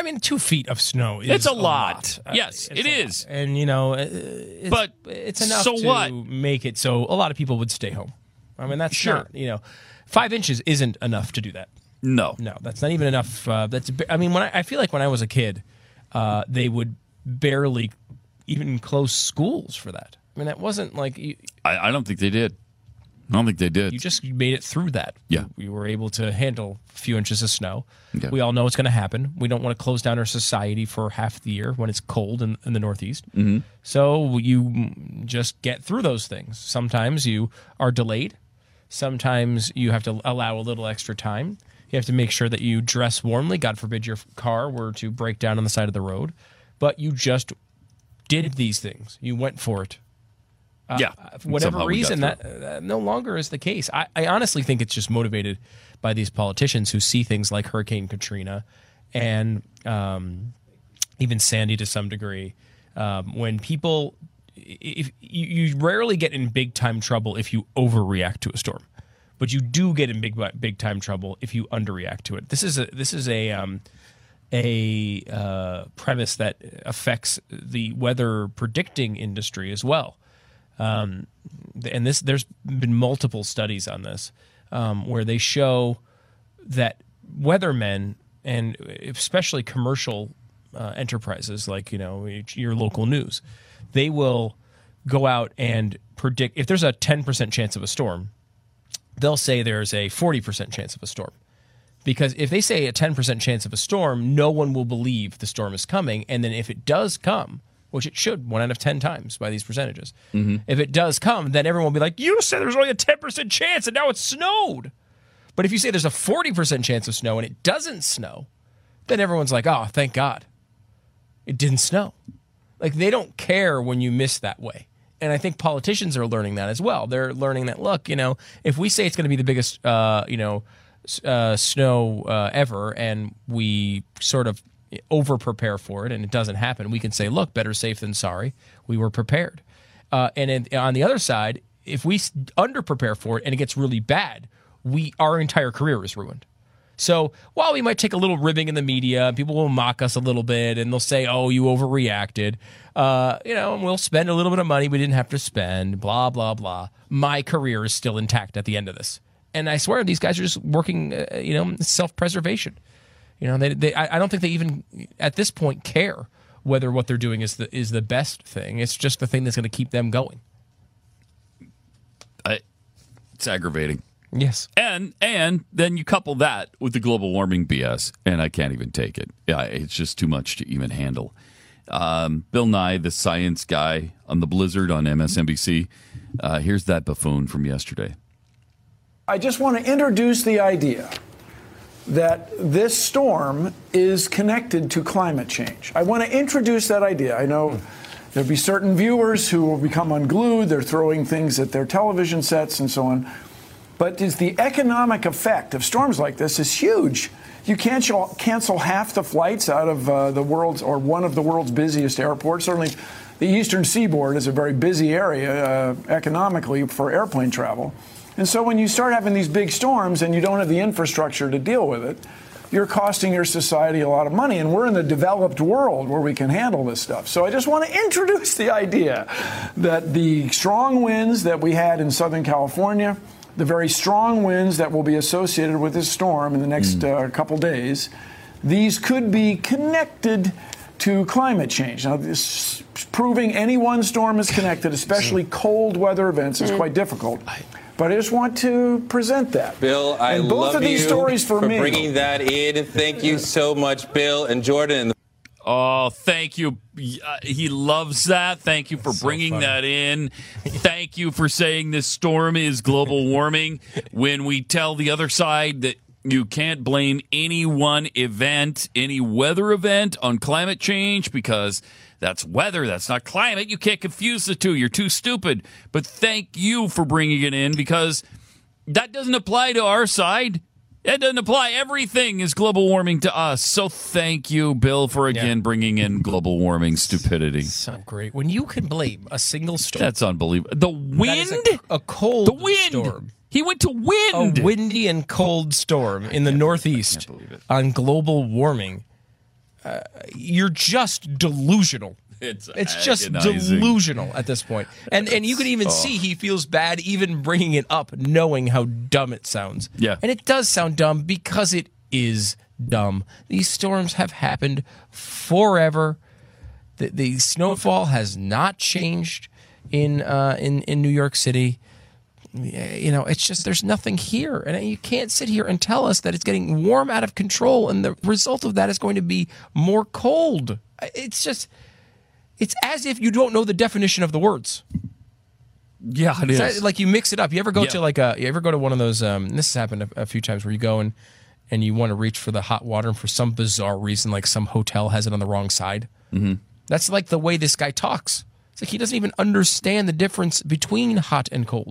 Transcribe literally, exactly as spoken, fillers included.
I mean, two feet of snow is it's a, a lot. lot. Yes, it's it is. Lot. And, you know, it's, but it's enough so to what? make it so a lot of people would stay home. I mean, that's sure. not, you know, five inches isn't enough to do that. No. No, that's not even enough. Uh, that's. I mean, when I, I feel like when I was a kid, uh, they would barely even close schools for that. I mean, that wasn't like... You, I, I don't think they did. I don't think they did. You just made it through that. Yeah. We were able to handle a few inches of snow. Okay. We all know it's going to happen. We don't want to close down our society for half the year when it's cold in, in the Northeast. Mm-hmm. So you just get through those things. Sometimes you are delayed. Sometimes you have to allow a little extra time. You have to make sure that you dress warmly. God forbid your car were to break down on the side of the road. But you just did these things. You went for it. Uh, yeah, for whatever reason, that uh, no longer is the case. I, I honestly think it's just motivated by these politicians who see things like Hurricane Katrina and um, even Sandy to some degree. Um, when people, if you, you rarely get in big time trouble if you overreact to a storm, but you do get in big big time trouble if you underreact to it. This is a this is a um, a uh, premise that affects the weather predicting industry as well. Um, and this, there's been multiple studies on this um, where they show that weathermen and especially commercial uh, enterprises like, you know, your local news, they will go out and predict if there's a ten percent chance of a storm, they'll say there's a forty percent chance of a storm. Because if they say a ten percent chance of a storm, no one will believe the storm is coming. And then if it does come, which it should, one out of ten times by these percentages. Mm-hmm. If it does come, then everyone will be like, you said there's only a ten percent chance and now it's snowed. But if you say there's a forty percent chance of snow and it doesn't snow, then everyone's like, oh, thank God. It didn't snow. Like, they don't care when you miss that way. And I think politicians are learning that as well. They're learning that, look, you know, if we say it's going to be the biggest, uh, you know, uh, snow uh, ever, and we sort of over prepare for it and it doesn't happen, we can say, look, better safe than sorry. We were prepared. Uh, and in, on the other side, if we under prepare for it and it gets really bad, we our entire career is ruined. So while we might take a little ribbing in the media, people will mock us a little bit and they'll say, oh, you overreacted. Uh, you know, and we'll spend a little bit of money we didn't have to spend, blah, blah, blah. My career is still intact at the end of this. And I swear these guys are just working, uh, you know, self-preservation. You know, they, they, I don't think they even, at this point, care whether what they're doing is the is the best thing. It's just the thing that's going to keep them going. I, it's aggravating. Yes. And and then you couple that with the global warming B S, and I can't even take it. Yeah, it's just too much to even handle. Um, Bill Nye, the science guy on the blizzard on M S N B C, uh, here's that buffoon from yesterday. I just want to introduce the idea that this storm is connected to climate change. I want to introduce that idea. I know there'll be certain viewers who will become unglued. They're throwing things at their television sets and so on. But is the economic effect of storms like this is huge. You cancel, cancel half the flights out of uh, the world's or one of the world's busiest airports. Certainly the Eastern Seaboard is a very busy area uh, economically for airplane travel. And so when you start having these big storms and you don't have the infrastructure to deal with it, you're costing your society a lot of money. And we're in the developed world where we can handle this stuff. So I just want to introduce the idea that the strong winds that we had in Southern California, the very strong winds that will be associated with this storm in the next mm. uh, couple days, these could be connected to climate change. Now, this, proving any one storm is connected, especially cold weather events, is quite difficult. But I just want to present that. Bill, I and both love of these you stories for, for me. bringing that in. Thank you so much, Bill and Jordan. Oh, thank you. He loves that. Thank you for That's bringing so that in. Thank you for saying this storm is global warming. When we tell the other side that you can't blame any one event, any weather event on climate change because that's weather. That's not climate. You can't confuse the two. You're too stupid. But thank you for bringing it in because that doesn't apply to our side. That doesn't apply. Everything is global warming to us. So thank you, Bill, for again yeah. bringing in global warming stupidity. So great. When you can blame a single storm. That's unbelievable. The wind? A, a cold the wind. storm. He went to wind. A windy and cold storm in the Northeast on global warming. uh, you're just delusional. It's, it's just agonizing. delusional at this point. And and you can even oh. see he feels bad even bringing it up, knowing how dumb it sounds. Yeah. And it does sound dumb because it is dumb. These storms have happened forever. The, the snowfall has not changed in, uh, in, in New York City. You know, it's just there's nothing here. And you can't sit here and tell us that it's getting warm out of control and the result of that is going to be more cold. It's just... It's as if you don't know the definition of the words. Yeah, it it's is. As, like you mix it up. You ever go yeah. to like a? You ever go to one of those? Um, this has happened a, a few times where you go and and you want to reach for the hot water, and for some bizarre reason, like some hotel has it on the wrong side. Mm-hmm. That's like the way this guy talks. It's like he doesn't even understand the difference between hot and cold.